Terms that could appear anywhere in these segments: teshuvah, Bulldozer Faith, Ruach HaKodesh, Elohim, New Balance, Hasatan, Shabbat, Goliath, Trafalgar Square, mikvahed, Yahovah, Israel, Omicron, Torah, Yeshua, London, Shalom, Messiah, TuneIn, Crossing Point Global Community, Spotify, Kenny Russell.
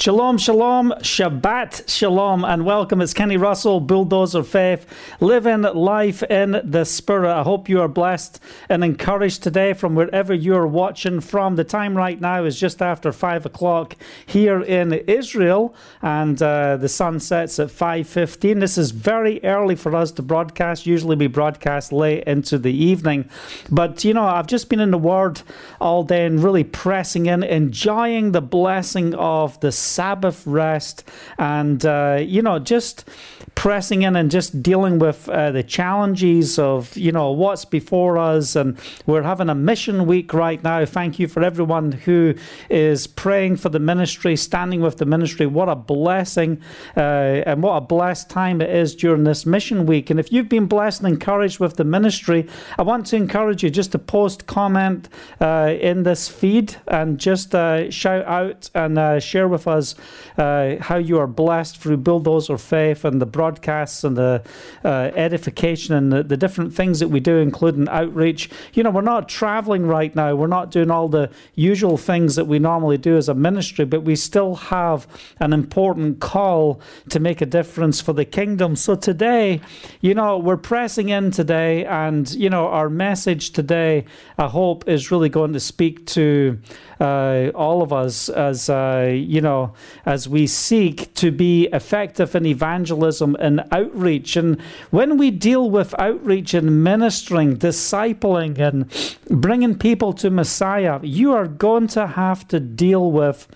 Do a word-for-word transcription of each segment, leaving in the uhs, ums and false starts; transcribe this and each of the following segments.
Shalom, shalom, Shabbat, shalom, and welcome. It's Kenny Russell, Bulldozer Faith, living life in the Spirit. I hope you are blessed and encouraged today from wherever you're watching from. The time right now is just after five o'clock here in Israel, and uh, the sun sets at five fifteen. This is very early for us to broadcast. Usually we broadcast late into the evening. But, you know, I've just been in the Word all day and really pressing in, enjoying the blessing of the Sabbath rest, and uh, you know, just pressing in and just dealing with uh, the challenges of, you know, what's before us. And we're having a mission week right now. Thank you for everyone who is praying for the ministry, standing with the ministry. What a blessing, uh, and what a blessed time it is during this mission week. And if you've been blessed and encouraged with the ministry, I want to encourage you just to post, comment uh, in this feed, and just uh, shout out and uh, share with us Uh, how you are blessed through Bulldozer Faith and the broadcasts and the uh, edification and the, the different things that we do, including outreach. You know, we're not traveling right now. We're not doing all the usual things that we normally do as a ministry, but we still have an important call to make a difference for the kingdom. So today, you know, we're pressing in today, and, you know, our message today, I hope, is really going to speak to uh, all of us as, uh, you know, as we seek to be effective in evangelism and outreach. And when we deal with outreach and ministering, discipling, and bringing people to Messiah, you are going to have to deal with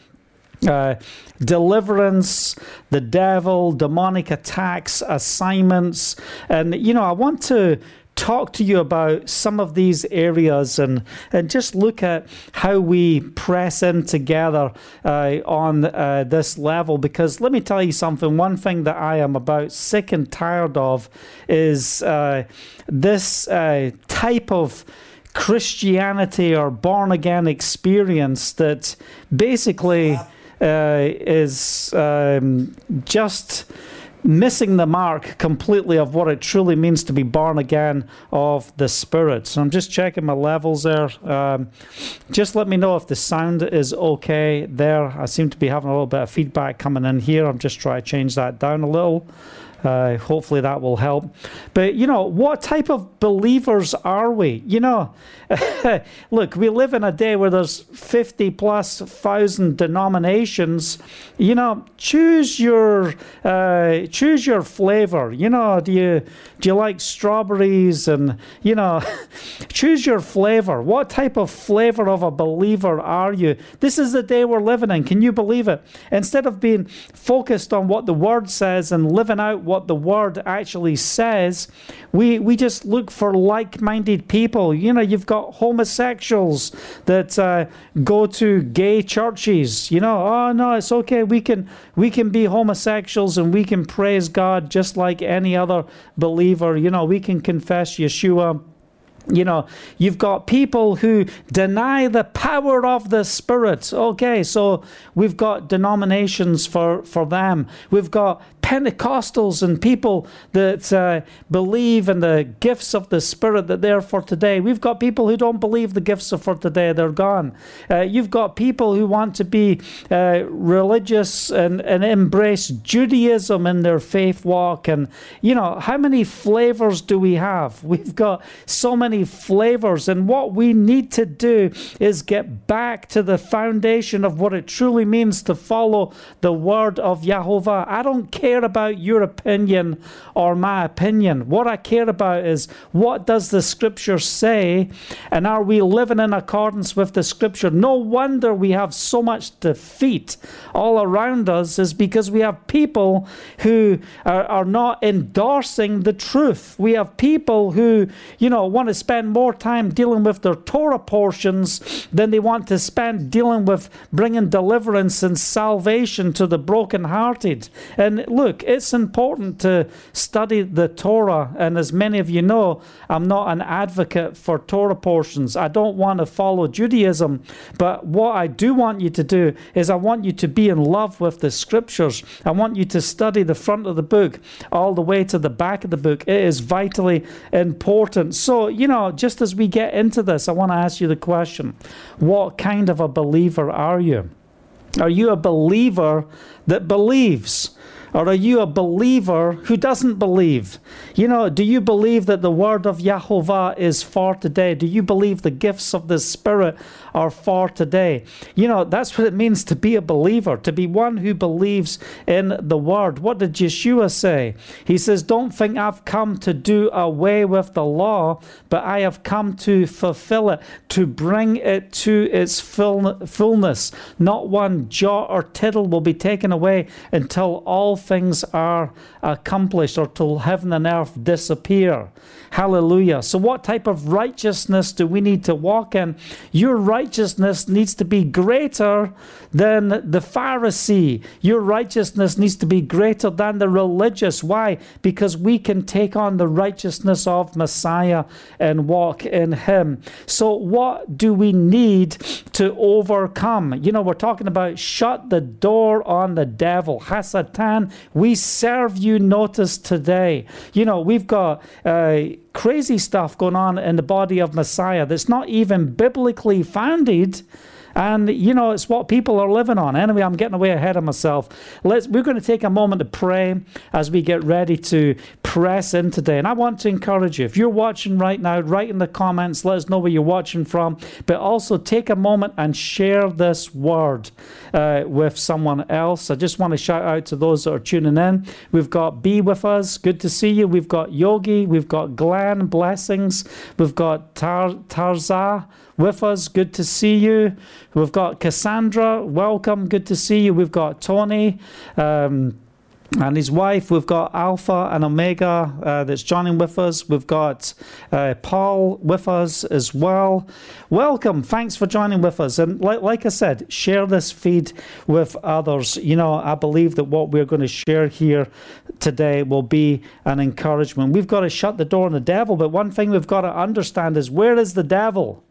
Uh, deliverance, the devil, demonic attacks, assignments. And, you know, I want to talk to you about some of these areas and, and just look at how we press in together uh, on uh, this level. Because let me tell you something, one thing that I am about sick and tired of is uh, this uh, type of Christianity or born-again experience that basically uh, is um, just missing the mark completely of what it truly means to be born again of the Spirit. So I'm just checking my levels there. Um, just let me know if the sound is okay there. I seem to be having a little bit of feedback coming in here. I'm just trying to change that down a little. Uh, hopefully that will help. But, you know, what type of believers are we? You know, look, we live in a day where there's fifty plus thousand denominations. You know, choose your uh, choose your flavor. You know, do you do you like strawberries? And, you know, choose your flavor. What type of flavor of a believer are you? This is the day we're living in. Can you believe it? Instead of being focused on what the Word says and living out what what the Word actually says, we we just look for like-minded people. You know, you've got homosexuals that uh, go to gay churches. You know, oh no, it's okay. We can we can be homosexuals and we can praise God just like any other believer. You know, we can confess Yeshua. You know, you've got people who deny the power of the Spirit. Okay, so we've got denominations for, for them. We've got Pentecostals and people that uh, believe in the gifts of the Spirit that they're for today. We've got people who don't believe the gifts are for today. They're gone. Uh, you've got people who want to be uh, religious and, and embrace Judaism in their faith walk. And, you know, how many flavors do we have? We've got so many flavors, and what we need to do is get back to the foundation of what it truly means to follow the Word of Yahovah. I don't care about your opinion or my opinion. What I care about is, what does the Scripture say, and are we living in accordance with the Scripture? No wonder we have so much defeat all around us, is because we have people who are, are not endorsing the truth. We have people who, you know, want to spend more time dealing with their Torah portions than they want to spend dealing with bringing deliverance and salvation to the brokenhearted. And look, it's important to study the Torah. And as many of you know, I'm not an advocate for Torah portions. I don't want to follow Judaism. But what I do want you to do is, I want you to be in love with the Scriptures. I want you to study the front of the book all the way to the back of the book. It is vitally important. So, you know, just as we get into this, I want to ask you the question, what kind of a believer are you? Are you a believer that believes? Or are you a believer who doesn't believe? You know, do you believe that the word of Yahovah is for today? Do you believe the gifts of the Spirit are for today? You know, that's what it means to be a believer, to be one who believes in the word. What did Yeshua say? He says, don't think I've come to do away with the law, but I have come to fulfill it, to bring it to its fullness. Not one jot or tittle will be taken away until all things are accomplished, or till heaven and earth disappear. Hallelujah. So what type of righteousness do we need to walk in? Your righteousness needs to be greater than the Pharisee. Your righteousness needs to be greater than the religious. Why? Because we can take on the righteousness of Messiah and walk in him. So what do we need to overcome? You know, we're talking about shut the door on the devil. Hasatan, we serve you notice today. You know, we've got uh, crazy stuff going on in the body of Messiah that's not even biblically founded. And, you know, it's what people are living on. Anyway, I'm getting way ahead of myself. Let's, we're going to take a moment to pray as we get ready to press in today. And I want to encourage you, if you're watching right now, write in the comments, let us know where you're watching from. But also take a moment and share this word uh, with someone else. I just want to shout out to those that are tuning in. We've got Be With Us, good to see you. We've got Yogi, we've got Glenn, blessings. We've got Tar Tarzah with us, good to see you. We've got Cassandra, welcome, good to see you. We've got Tony um, and his wife. We've got Alpha and Omega uh, that's joining with us. We've got uh, Paul with us as well. Welcome, thanks for joining with us. And like, like I said, share this feed with others. You know, I believe that what we're going to share here today will be an encouragement. We've got to shut the door on the devil, but one thing we've got to understand is, where is the devil?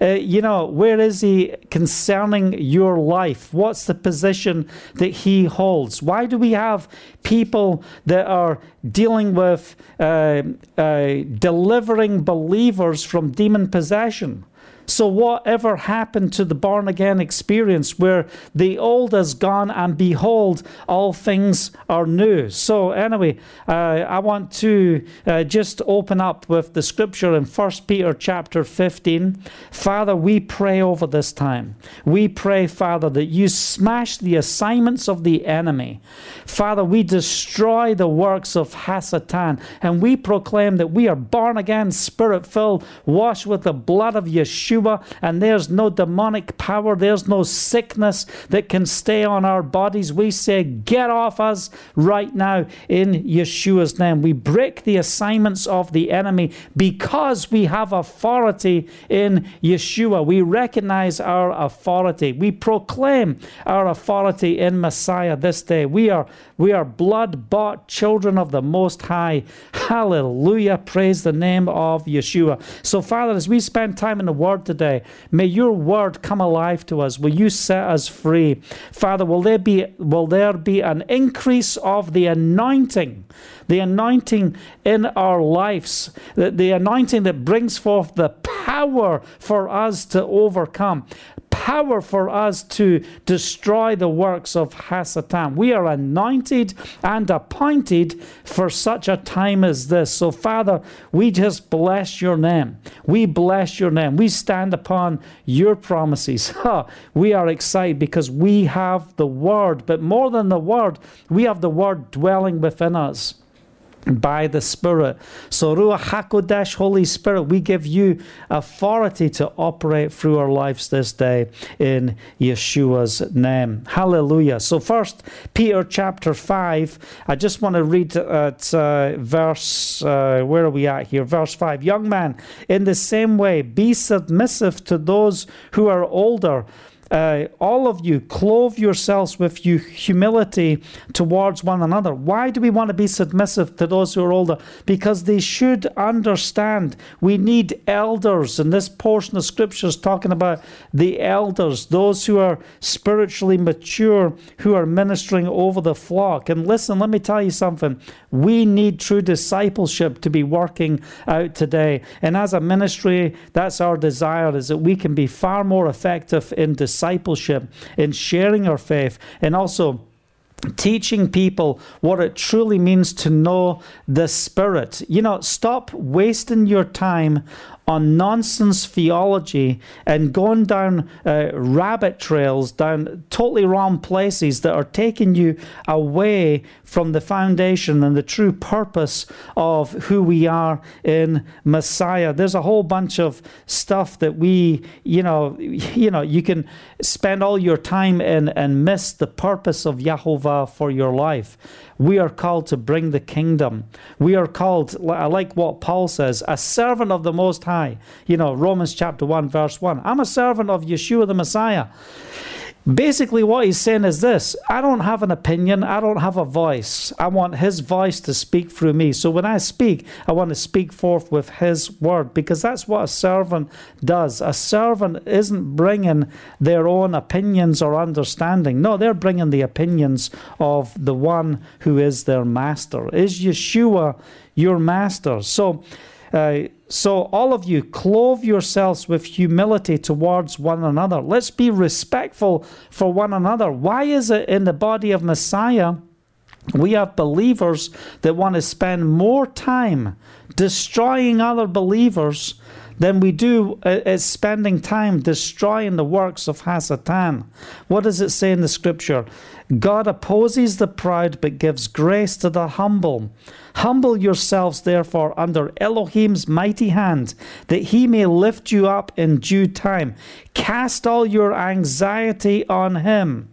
Uh, you know, where is he concerning your life? What's the position that he holds? Why do we have people that are dealing with uh, uh, delivering believers from demon possession? So whatever happened to the born-again experience, where the old is gone and behold, all things are new? So anyway, uh, I want to uh, just open up with the scripture in First Peter chapter fifteen. Father, we pray over this time. We pray, Father, that you smash the assignments of the enemy. Father, we destroy the works of Hasatan, and we proclaim that we are born-again, spirit-filled, washed with the blood of Yeshua. And there's no demonic power, there's no sickness that can stay on our bodies. We say, get off us right now in Yeshua's name. We break the assignments of the enemy because we have authority in Yeshua. We recognize our authority. We proclaim our authority in Messiah this day. We are, we are blood-bought children of the Most High. Hallelujah. Praise the name of Yeshua. So, Father, as we spend time in the Word today, may your word come alive to us. Will you set us free? Father, will there be will there be an increase of the anointing, the anointing in our lives, the, the anointing that brings forth the power for us to overcome, power for us to destroy the works of Hasatan. We are anointed and appointed for such a time as this. So, Father, we just bless your name. We bless your name. We stand upon your promises. Huh. We are excited because we have the word, but more than the word, we have the word dwelling within us by the Spirit. So Ruach HaKodesh, Holy Spirit, we give you authority to operate through our lives this day in Yeshua's name. Hallelujah. So First Peter chapter five, I just want to read at uh, verse, uh, where are we at here? Verse five, young man, in the same way, be submissive to those who are older. Uh, all of you, clothe yourselves with you humility towards one another. Why do we want to be submissive to those who are older? Because they should understand we need elders. And this portion of Scripture is talking about the elders, those who are spiritually mature, who are ministering over the flock. And listen, let me tell you something. We need true discipleship to be working out today. And as a ministry, that's our desire, is that we can be far more effective in discipleship. discipleship and sharing our faith, and also teaching people what it truly means to know the Spirit. You know, stop wasting your time on nonsense theology and going down uh, rabbit trails, down totally wrong places that are taking you away from the foundation and the true purpose of who we are in Messiah. There's a whole bunch of stuff that we, you know, you know, you can spend all your time in and miss the purpose of Yahovah for your life. We are called to bring the kingdom. We are called, I like what Paul says, a servant of the Most High. You know, Romans chapter one, verse one. I'm a servant of Yeshua the Messiah. Basically what he's saying is this: I don't have an opinion, I don't have a voice. I want his voice to speak through me. So when I speak, I want to speak forth with his word, because that's what a servant does. A servant isn't bringing their own opinions or understanding. No, they're bringing the opinions of the one who is their master. Is Yeshua your master? So Uh, so all of you, clothe yourselves with humility towards one another. Let's be respectful for one another. Why is it in the body of Messiah we have believers that want to spend more time destroying other believers than we do is spending time destroying the works of Hasatan? What does it say in the scripture? God opposes the proud but gives grace to the humble. Humble yourselves therefore under Elohim's mighty hand, that he may lift you up in due time. Cast all your anxiety on him,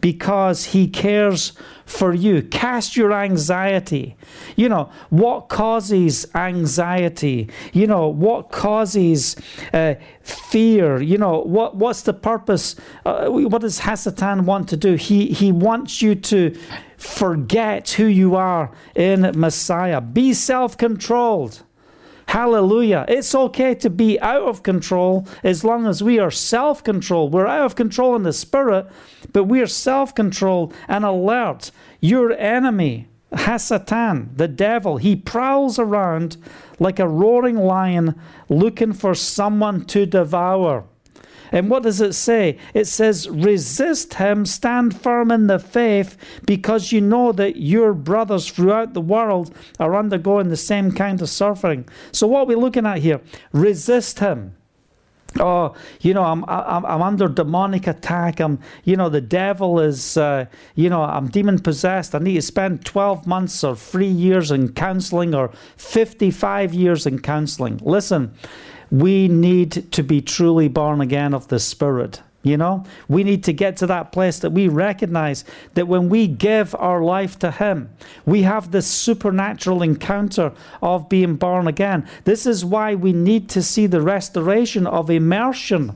because he cares for you. Cast your anxiety. You know, what causes anxiety? You know, what causes uh, fear? You know, what what's the purpose? Uh, what does Hasatan want to do? He, he wants you to forget who you are in Messiah. Be self-controlled. Hallelujah. It's okay to be out of control as long as we are self-controlled. We're out of control in the spirit, but we are self-controlled and alert. Your enemy, Hasatan, the devil, he prowls around like a roaring lion looking for someone to devour. And what does it say? It says, resist him, stand firm in the faith, because you know that your brothers throughout the world are undergoing the same kind of suffering. So what are we looking at here? Resist him. Oh, you know, I'm I'm I'm under demonic attack. I'm, you know, the devil is, uh, you know, I'm demon possessed. I need to spend twelve months or three years in counseling or fifty-five years in counseling. Listen. We need to be truly born again of the Spirit. You know, we need to get to that place that we recognize that when we give our life to him, we have this supernatural encounter of being born again. This is why we need to see the restoration of immersion.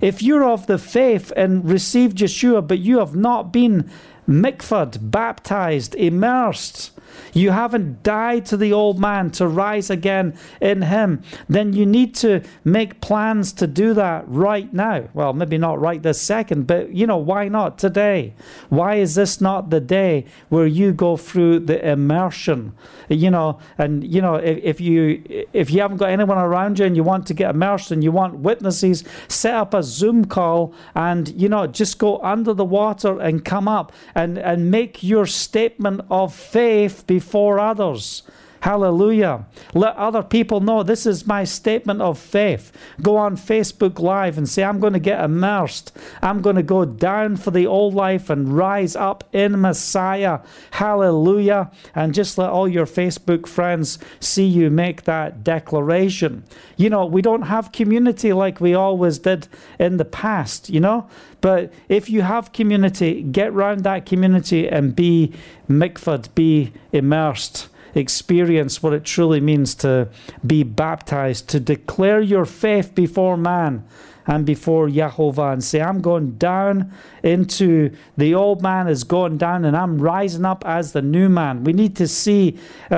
If you're of the faith and received Yeshua, but you have not been mikvahed, baptized, immersed, you haven't died to the old man to rise again in him, then you need to make plans to do that right now. Well, maybe not right this second, but you know, why not today? Why is this not the day where you go through the immersion? You know, and you know, if, if you if you haven't got anyone around you and you want to get immersed and you want witnesses, set up a Zoom call and, you know, just go under the water and come up and, and make your statement of faith before others. Hallelujah. Let other people know this is my statement of faith. Go on Facebook Live and say, I'm going to get immersed. I'm going to go down for the old life and rise up in Messiah. Hallelujah. And just let all your Facebook friends see you make that declaration. You know, we don't have community like we always did in the past, you know. But if you have community, get round that community and be mikvahed, be immersed. Experience what it truly means to be baptized, to declare your faith before man and before Yahovah and say, I'm going down into the old man is going down and I'm rising up as the new man. We need to see uh,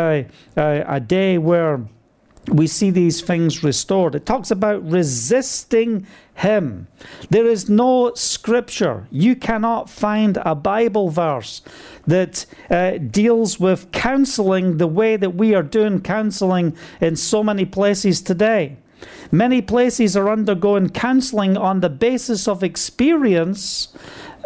uh, a day where we see these things restored. It talks about resisting him. There is no scripture. You cannot find a Bible verse that uh, deals with counseling the way that we are doing counseling in so many places today. Many places are undergoing counseling on the basis of experience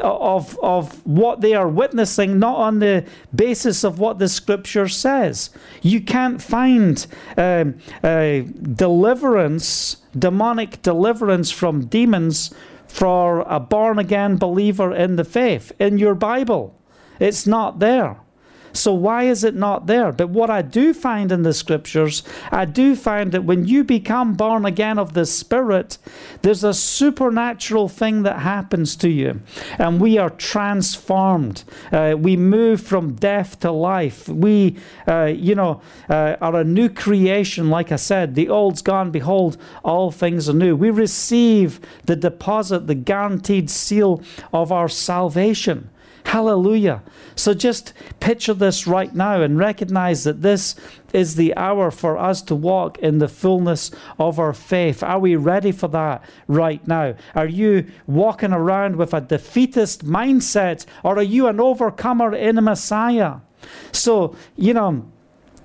of, of what they are witnessing, not on the basis of what the scripture says. You can't find uh, uh, deliverance, demonic deliverance from demons for a born-again believer in the faith, in your Bible. It's not there. So why is it not there? But what I do find in the scriptures, I do find that when you become born again of the Spirit, there's a supernatural thing that happens to you. And we are transformed. Uh, we move from death to life. We, uh, you know, uh, are a new creation. Like I said, the old's gone. Behold, all things are new. We receive the deposit, the guaranteed seal of our salvation. Hallelujah. So just picture this right now and recognize that this is the hour for us to walk in the fullness of our faith. Are we ready for that right now? Are you walking around with a defeatist mindset, or are you an overcomer in a Messiah? So, you know,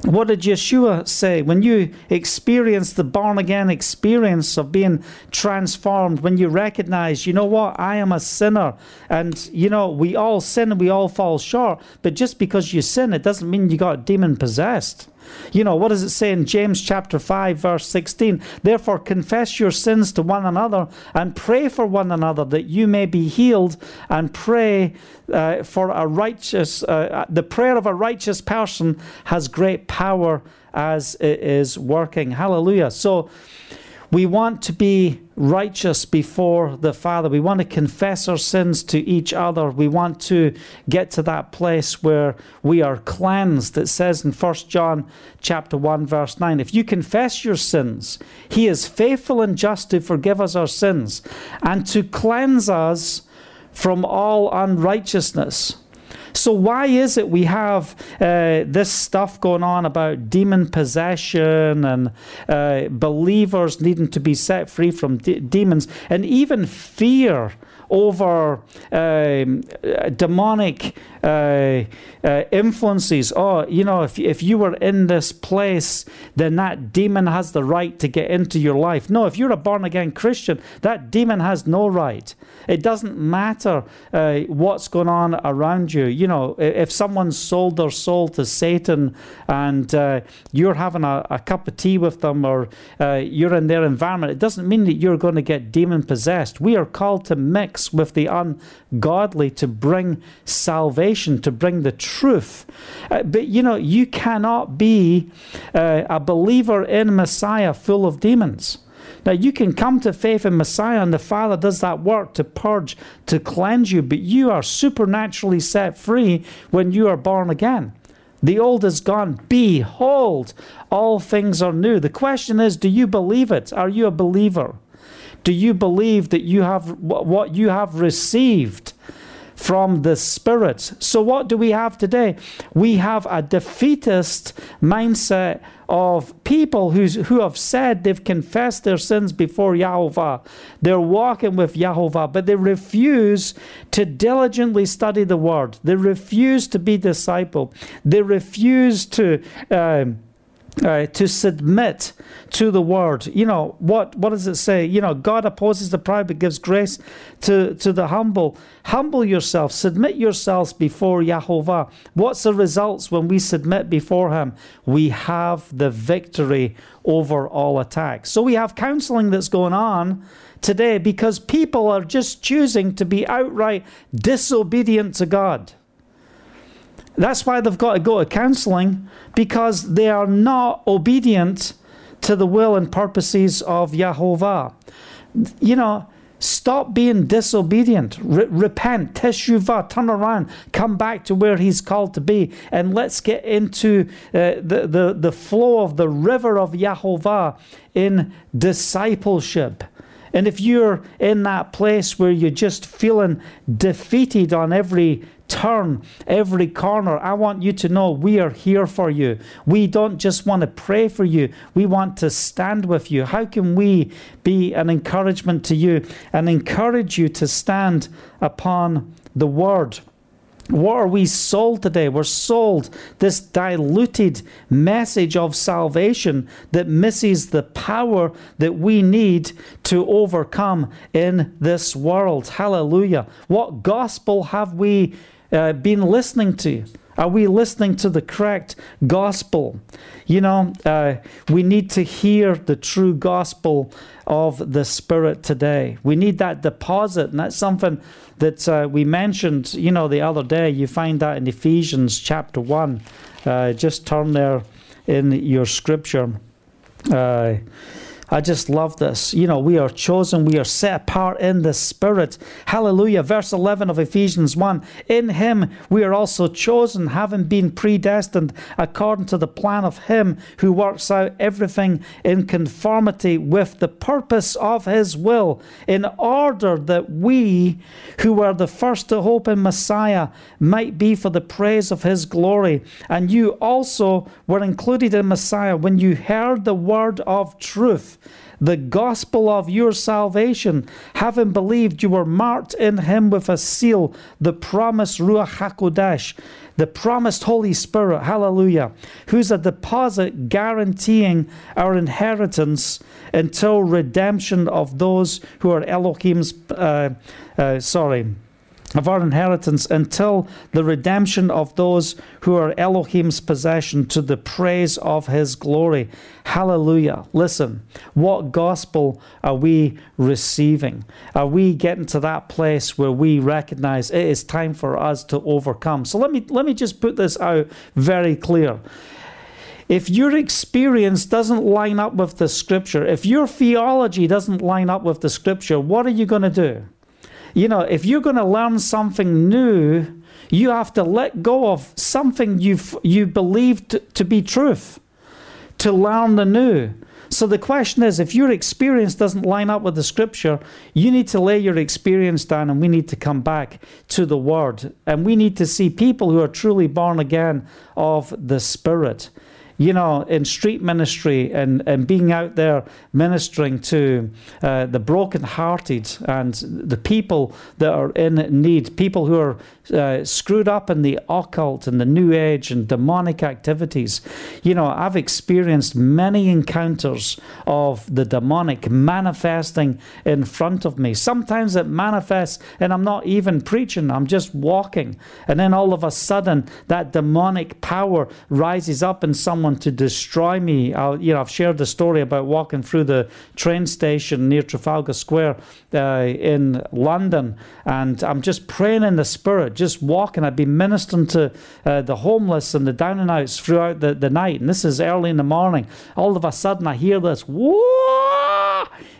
what did Yeshua say? When you experience the born-again experience of being transformed, when you recognize, you know what, I am a sinner, and, you know, we all sin and we all fall short, but just because you sin, it doesn't mean you got demon-possessed. You know, what does it say in James chapter five, verse sixteen? Therefore, confess your sins to one another and pray for one another that you may be healed, and pray uh, for a righteous, uh, the prayer of a righteous person has great power as it is working. Hallelujah. So we want to be righteous before the Father. We want to confess our sins to each other. We want to get to that place where we are cleansed. It says in First John chapter one, verse nine, if you confess your sins, He is faithful and just to forgive us our sins and to cleanse us from all unrighteousness. So why is it we have uh, this stuff going on about demon possession and uh, believers needing to be set free from de demons and even fear over uh, demonic uh, uh, influences? Oh, you know, if, if you were in this place, then that demon has the right to get into your life. No, if you're a born-again Christian, that demon has no right. It doesn't matter uh, what's going on around you. You know, if someone's sold their soul to Satan and uh, you're having a, a cup of tea with them, or uh, you're in their environment, it doesn't mean that you're going to get demon-possessed. We are called to mix with the ungodly to bring salvation, to bring the truth. Uh, but you know, you cannot be uh, a believer in Messiah full of demons. Now, you can come to faith in Messiah, and the Father does that work to purge, to cleanse you, but you are supernaturally set free when you are born again. The old is gone. Behold, all things are new. The question is, do you believe it? Are you a believer? Do you believe that you have what you have received from the Spirit? So what do we have today? We have a defeatist mindset of people who's, who have said they've confessed their sins before Yahovah. They're walking with Yahovah, but they refuse to diligently study the Word. They refuse to be discipled. They refuse to... Um, Uh, to submit to the Word. You know, what, what does it say? You know, God opposes the proud but gives grace to, to the humble. Humble yourself, submit yourselves before Yahovah. What's the results when we submit before Him? We have the victory over all attacks. So we have counseling that's going on today because people are just choosing to be outright disobedient to God. That's why they've got to go to counseling, because they are not obedient to the will and purposes of Yahovah. You know, stop being disobedient. Re repent, teshuvah, turn around, come back to where He's called to be, and let's get into uh, the, the, the flow of the river of Yahovah in discipleship. And if you're in that place where you're just feeling defeated on every turn, every corner, I want you to know we are here for you. We don't just want to pray for you. We want to stand with you. How can we be an encouragement to you and encourage you to stand upon the Word? What are we sold today? We're sold this diluted message of salvation that misses the power that we need to overcome in this world. Hallelujah. What gospel have we uh, been listening to? Are we listening to the correct gospel? You know, uh, we need to hear the true gospel of the Spirit today. We need that deposit, and that's something that uh, we mentioned, you know, the other day. You find that in Ephesians chapter one. Uh, just turn there in your scripture. Uh, I just love this. You know, we are chosen, we are set apart in the Spirit. Hallelujah. Verse eleven of Ephesians one. In Him we are also chosen, having been predestined according to the plan of Him who works out everything in conformity with the purpose of His will, in order that we, who were the first to hope in Messiah, might be for the praise of His glory. And you also were included in Messiah when you heard the word of truth, the gospel of your salvation. Having believed, you were marked in Him with a seal, the promised Ruach HaKodesh, the promised Holy Spirit, hallelujah, who's a deposit guaranteeing our inheritance until redemption of those who are Elohim's, uh, uh, sorry, of our inheritance until the redemption of those who are Elohim's possession, to the praise of His glory. Hallelujah. Listen, what gospel are we receiving? Are we getting to that place where we recognize it is time for us to overcome? So let me let me just put this out very clear. If your experience doesn't line up with the Scripture, if your theology doesn't line up with the Scripture, what are you going to do? You know, if you're going to learn something new, you have to let go of something you've, you believed to be truth, to learn the new. So the question is, if your experience doesn't line up with the Scripture, you need to lay your experience down, and we need to come back to the Word. And we need to see people who are truly born again of the Spirit. You know, in street ministry and, and being out there ministering to uh, the brokenhearted and the people that are in need, people who are uh, screwed up in the occult and the new age and demonic activities. You know, I've experienced many encounters of the demonic manifesting in front of me. Sometimes it manifests and I'm not even preaching, I'm just walking. And then all of a sudden that demonic power rises up in someone to destroy me. I'll, you know, I've shared the story about walking through the train station near Trafalgar Square uh, in London, and I'm just praying in the Spirit, just walking. I've been ministering to uh, the homeless and the down and outs throughout the, the night, and this is early in the morning. All of a sudden I hear this, whoa!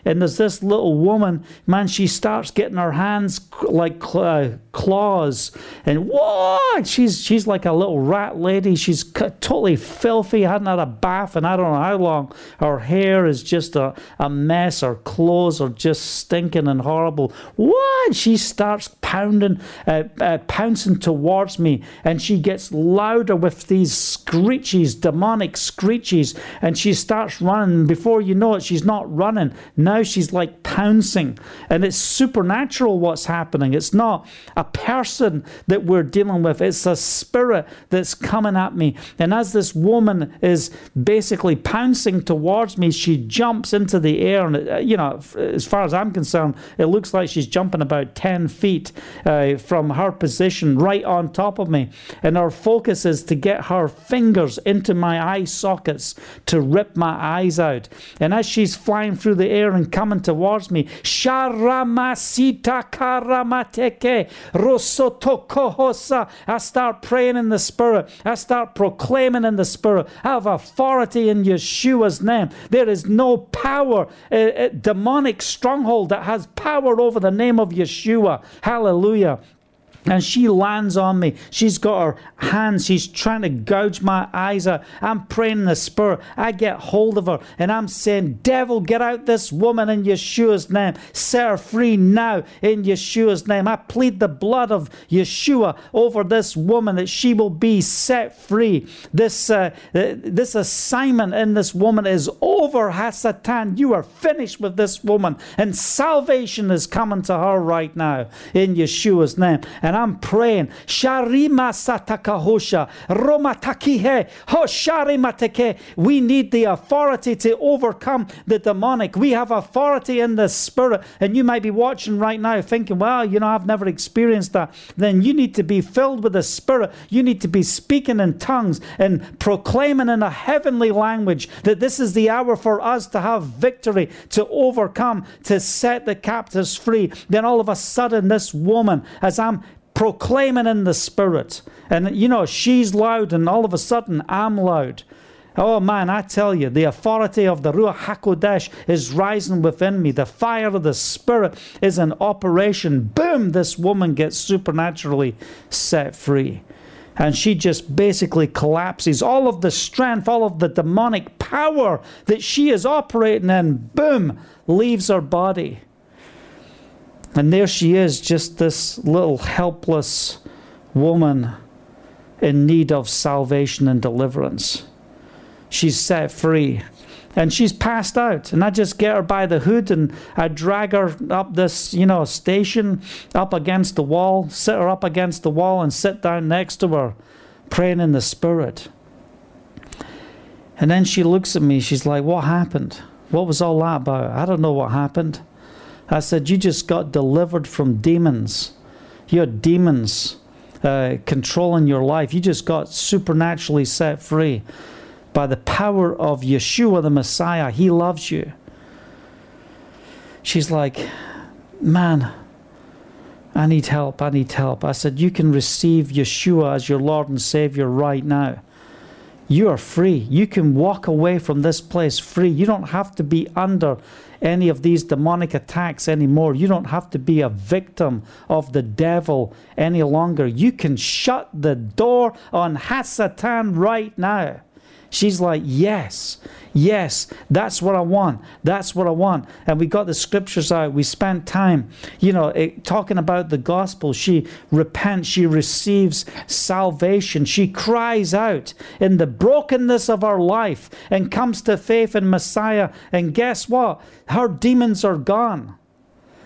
And there's this little woman, man, she starts getting her hands like uh, claws, and whoa! She's, she's like a little rat lady. She's totally filthy, hadn't had a bath and I don't know how long. Her hair is just a, a mess. Her clothes are just stinking and horrible. What? She starts pounding, uh, uh, pouncing towards me, and she gets louder with these screeches, demonic screeches, and she starts running. Before you know it, she's not running. Now she's like pouncing, and it's supernatural what's happening. It's not a person that we're dealing with. It's a spirit that's coming at me. And as this woman is basically pouncing towards me, she jumps into the air, and, you know, as far as I'm concerned, it looks like she's jumping about ten feet uh, from her position right on top of me. And her focus is to get her fingers into my eye sockets to rip my eyes out. And as she's flying through the air and coming towards me, Sharamasita karamateke rosotokohosa. I start praying in the Spirit. I start proclaiming in the Spirit. I have authority in Yeshua's name. There is no power, a, a demonic stronghold that has power over the name of Yeshua. Hallelujah. And she lands on me. She's got her hands. She's trying to gouge my eyes out. I'm praying in the Spirit. I get hold of her and I'm saying, devil, get out this woman in Yeshua's name. Set her free now in Yeshua's name. I plead the blood of Yeshua over this woman, that she will be set free. This uh, this assignment in this woman is over, Hasatan. You are finished with this woman, and salvation is coming to her right now in Yeshua's name. And I'm praying. Sharima satakahosha, romatakihe, hosharimateke. We need the authority to overcome the demonic. We have authority in the spirit. And you might be watching right now thinking, well, you know, I've never experienced that. Then you need to be filled with the spirit. You need to be speaking in tongues and proclaiming in a heavenly language that this is the hour for us to have victory, to overcome, to set the captives free. Then all of a sudden this woman, as I'm proclaiming in the spirit, and you know, she's loud and all of a sudden I'm loud. Oh man, I tell you, the authority of the Ruach HaKodesh is rising within me. The fire of the spirit is in operation. Boom, this woman gets supernaturally set free. And she just basically collapses. All of the strength, all of the demonic power that she is operating in, boom, leaves her body. And there she is, just this little helpless woman in need of salvation and deliverance. She's set free. And she's passed out. And I just get her by the hood and I drag her up this, you know, station, up against the wall, sit her up against the wall and sit down next to her, praying in the spirit. And then she looks at me. She's like, what happened? What was all that about? I don't know what happened. I said, you just got delivered from demons. Your demons uh, controlling your life. You just got supernaturally set free. By the power of Yeshua the Messiah, he loves you. She's like, man, I need help, I need help. I said, you can receive Yeshua as your Lord and Savior right now. You are free. You can walk away from this place free. You don't have to be under any of these demonic attacks anymore. You don't have to be a victim of the devil any longer. You can shut the door on Hasatan right now. She's like, yes, yes, that's what I want. That's what I want. And we got the scriptures out. We spent time, you know, it, talking about the gospel. She repents. She receives salvation. She cries out in the brokenness of her life and comes to faith in Messiah. And guess what? Her demons are gone.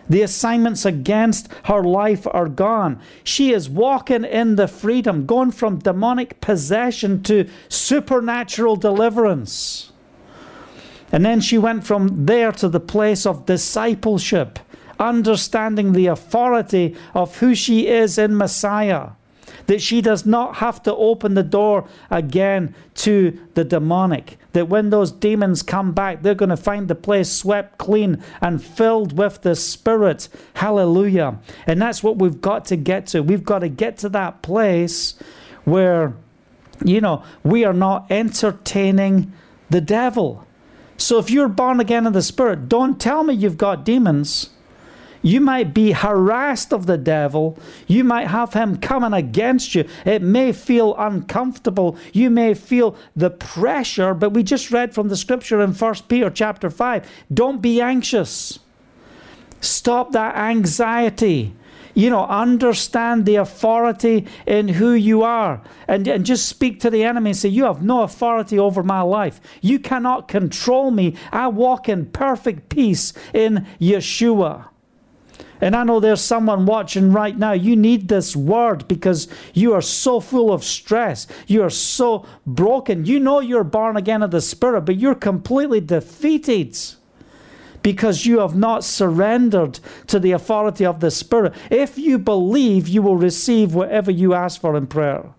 The assignments against her life are gone. She is walking in the freedom, going from demonic possession to supernatural deliverance. And then she went from there to the place of discipleship, understanding the authority of who she is in Messiah, that she does not have to open the door again to the demonic. That when those demons come back, they're going to find the place swept clean and filled with the Spirit. Hallelujah. And that's what we've got to get to. We've got to get to that place where, you know, we are not entertaining the devil. So if you're born again in the Spirit, don't tell me you've got demons. You might be harassed of the devil. You might have him coming against you. It may feel uncomfortable. You may feel the pressure. But we just read from the scripture in First Peter chapter five. Don't be anxious. Stop that anxiety. You know, understand the authority in who you are. And, and just speak to the enemy and say, you have no authority over my life. You cannot control me. I walk in perfect peace in Yeshua. And I know there's someone watching right now. You need this word because you are so full of stress. You are so broken. You know you're born again of the Spirit, but you're completely defeated because you have not surrendered to the authority of the Spirit. If you believe, you will receive whatever you ask for in prayer.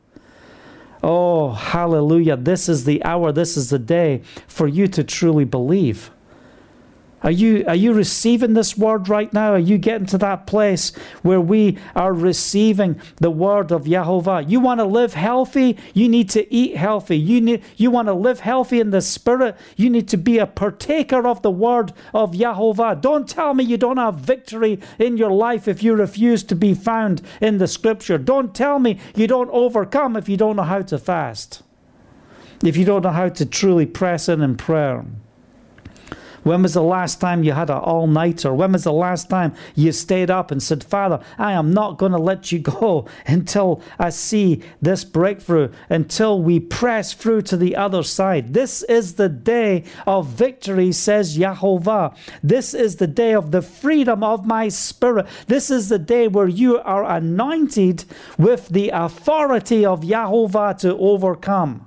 Oh, hallelujah. This is the hour. This is the day for you to truly believe. Are you, are you receiving this word right now? Are you getting to that place where we are receiving the word of Yahovah? You want to live healthy? You need to eat healthy. You need, you want to live healthy in the spirit? You need to be a partaker of the word of Yahovah. Don't tell me you don't have victory in your life if you refuse to be found in the scripture. Don't tell me you don't overcome if you don't know how to fast, if you don't know how to truly press in in prayer. When was the last time you had an all-nighter? When was the last time you stayed up and said, Father, I am not going to let you go until I see this breakthrough, until we press through to the other side. This is the day of victory, says Yahovah. This is the day of the freedom of my spirit. This is the day where you are anointed with the authority of Yahovah to overcome.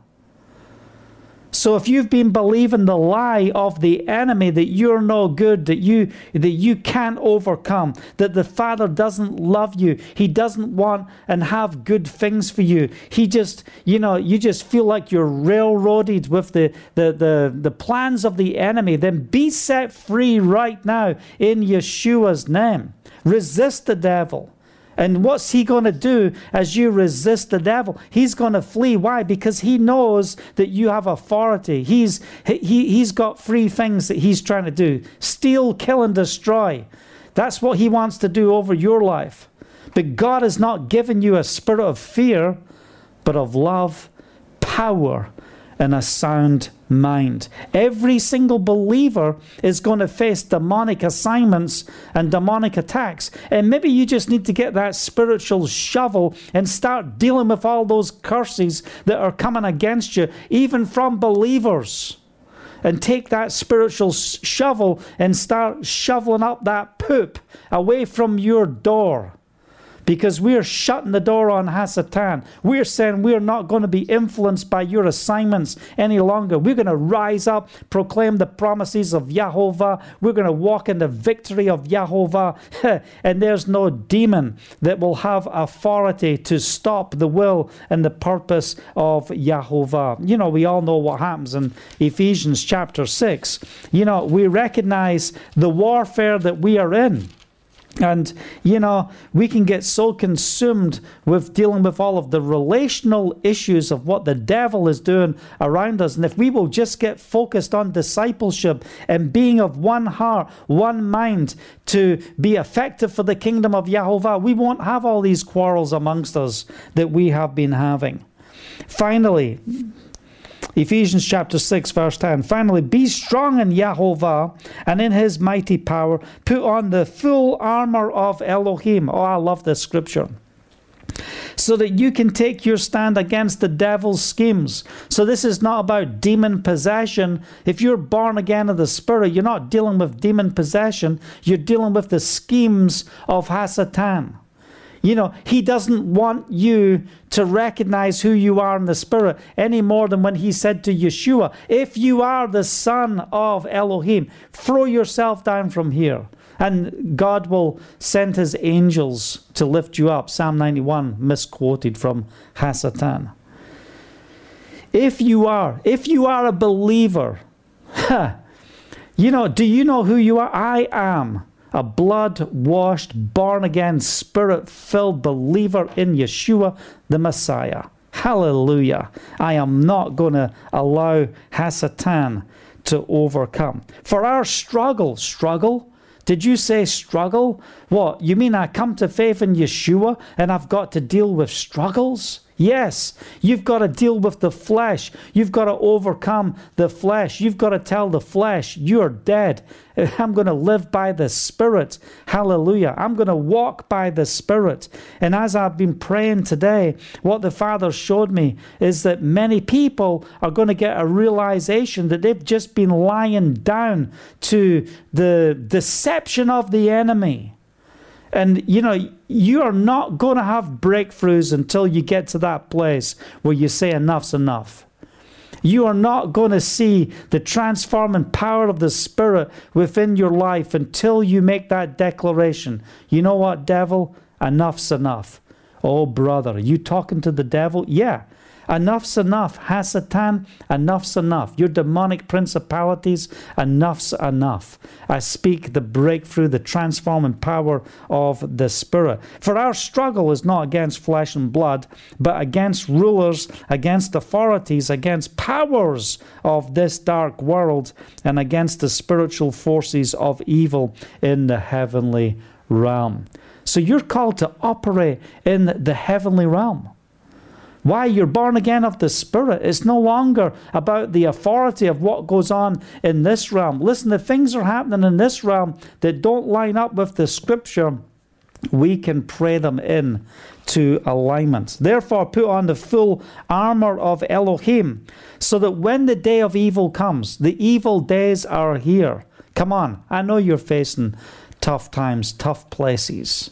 So if you've been believing the lie of the enemy that you're no good, that you that you can't overcome, that the Father doesn't love you, He doesn't want and have good things for you, He just, you know, you just feel like you're railroaded with the, the, the, the plans of the enemy, then be set free right now in Yeshua's name. Resist the devil. And what's he going to do as you resist the devil? He's going to flee. Why? Because he knows that you have authority. He's, he, he's got three things that he's trying to do. Steal, kill, and destroy. That's what he wants to do over your life. But God has not given you a spirit of fear, but of love, power, and a sound mind. Every single believer is going to face demonic assignments and demonic attacks. And maybe you just need to get that spiritual shovel and start dealing with all those curses that are coming against you, even from believers. And take that spiritual shovel and start shoveling up that poop away from your door. Because we're shutting the door on Hasatan. We're saying we're not going to be influenced by your assignments any longer. We're going to rise up, proclaim the promises of Yahovah. We're going to walk in the victory of Yahovah. And there's no demon that will have authority to stop the will and the purpose of Yahovah. You know, we all know what happens in Ephesians chapter six. You know, we recognize the warfare that we are in. And, you know, we can get so consumed with dealing with all of the relational issues of what the devil is doing around us. And if we will just get focused on discipleship and being of one heart, one mind, to be effective for the kingdom of Yahovah, we won't have all these quarrels amongst us that we have been having. Finally, Ephesians chapter six, verse ten. Finally, be strong in Yahovah and in His mighty power. Put on the full armor of Elohim. Oh, I love this scripture. So that you can take your stand against the devil's schemes. So this is not about demon possession. If you're born again of the Spirit, you're not dealing with demon possession. You're dealing with the schemes of Hasatan. You know, he doesn't want you to recognize who you are in the Spirit any more than when he said to Yeshua, if you are the son of Elohim, throw yourself down from here and God will send his angels to lift you up. Psalm ninety-one, misquoted from Hasatan. If you are, if you are a believer, you know, do you know who you are? I am a blood-washed, born-again, spirit-filled believer in Yeshua, the Messiah. Hallelujah. I am not going to allow Hasatan to overcome. For our struggle, struggle? Did you say struggle? What, you mean I come to faith in Yeshua and I've got to deal with struggles? Yes, you've got to deal with the flesh. You've got to overcome the flesh. You've got to tell the flesh, you're dead. I'm going to live by the Spirit. Hallelujah. I'm going to walk by the Spirit. And as I've been praying today, what the Father showed me is that many people are going to get a realization that they've just been lying down to the deception of the enemy. And, you know, you are not going to have breakthroughs until you get to that place where you say enough's enough. You are not going to see the transforming power of the Spirit within your life until you make that declaration. You know what, devil? Enough's enough. Oh, brother, are you talking to the devil? Yeah. Enough's enough. Hasatan, enough's enough. Your demonic principalities, enough's enough. I speak the breakthrough, the transforming power of the Spirit. For our struggle is not against flesh and blood, but against rulers, against authorities, against powers of this dark world, and against the spiritual forces of evil in the heavenly realm. So you're called to operate in the heavenly realm. Why? You're born again of the Spirit. It's no longer about the authority of what goes on in this realm. Listen, the things are happening in this realm that don't line up with the Scripture. We can pray them in to alignment. Therefore, put on the full armor of Elohim, so that when the day of evil comes, the evil days are here. Come on, I know you're facing tough times, tough places.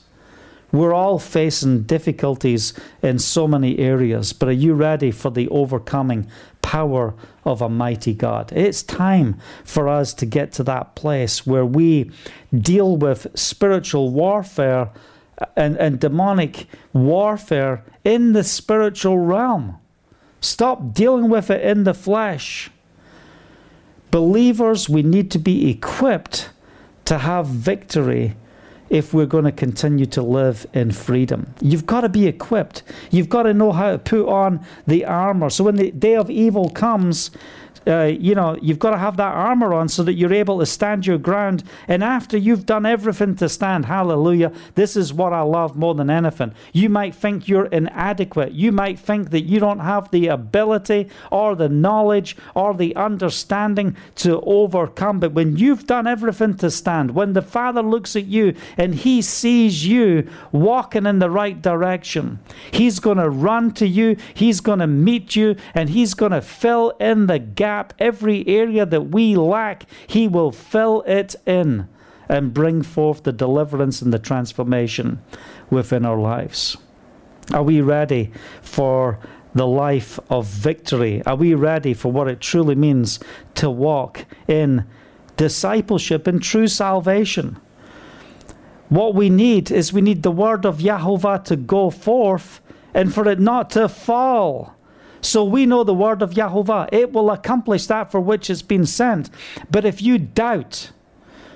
We're all facing difficulties in so many areas, but are you ready for the overcoming power of a mighty God? It's time for us to get to that place where we deal with spiritual warfare and, and demonic warfare in the spiritual realm. Stop dealing with it in the flesh. Believers, we need to be equipped to have victory if we're going to continue to live in freedom. You've got to be equipped. You've got to know how to put on the armor. So when the day of evil comes, uh, you know, you've got to have that armor on so that you're able to stand your ground. And after you've done everything to stand, hallelujah, this is what I love more than anything. You might think you're inadequate. You might think that you don't have the ability or the knowledge or the understanding to overcome. But when you've done everything to stand, when the Father looks at you and He sees you walking in the right direction, He's going to run to you, He's going to meet you, and He's going to fill in the gap. Every area that we lack, He will fill it in and bring forth the deliverance and the transformation within our lives. Are we ready for the life of victory? Are we ready for what it truly means to walk in discipleship and true salvation? What we need is we need the word of Yahovah to go forth and for it not to fall. So we know the word of Yahovah. It will accomplish that for which it's been sent. But if you doubt,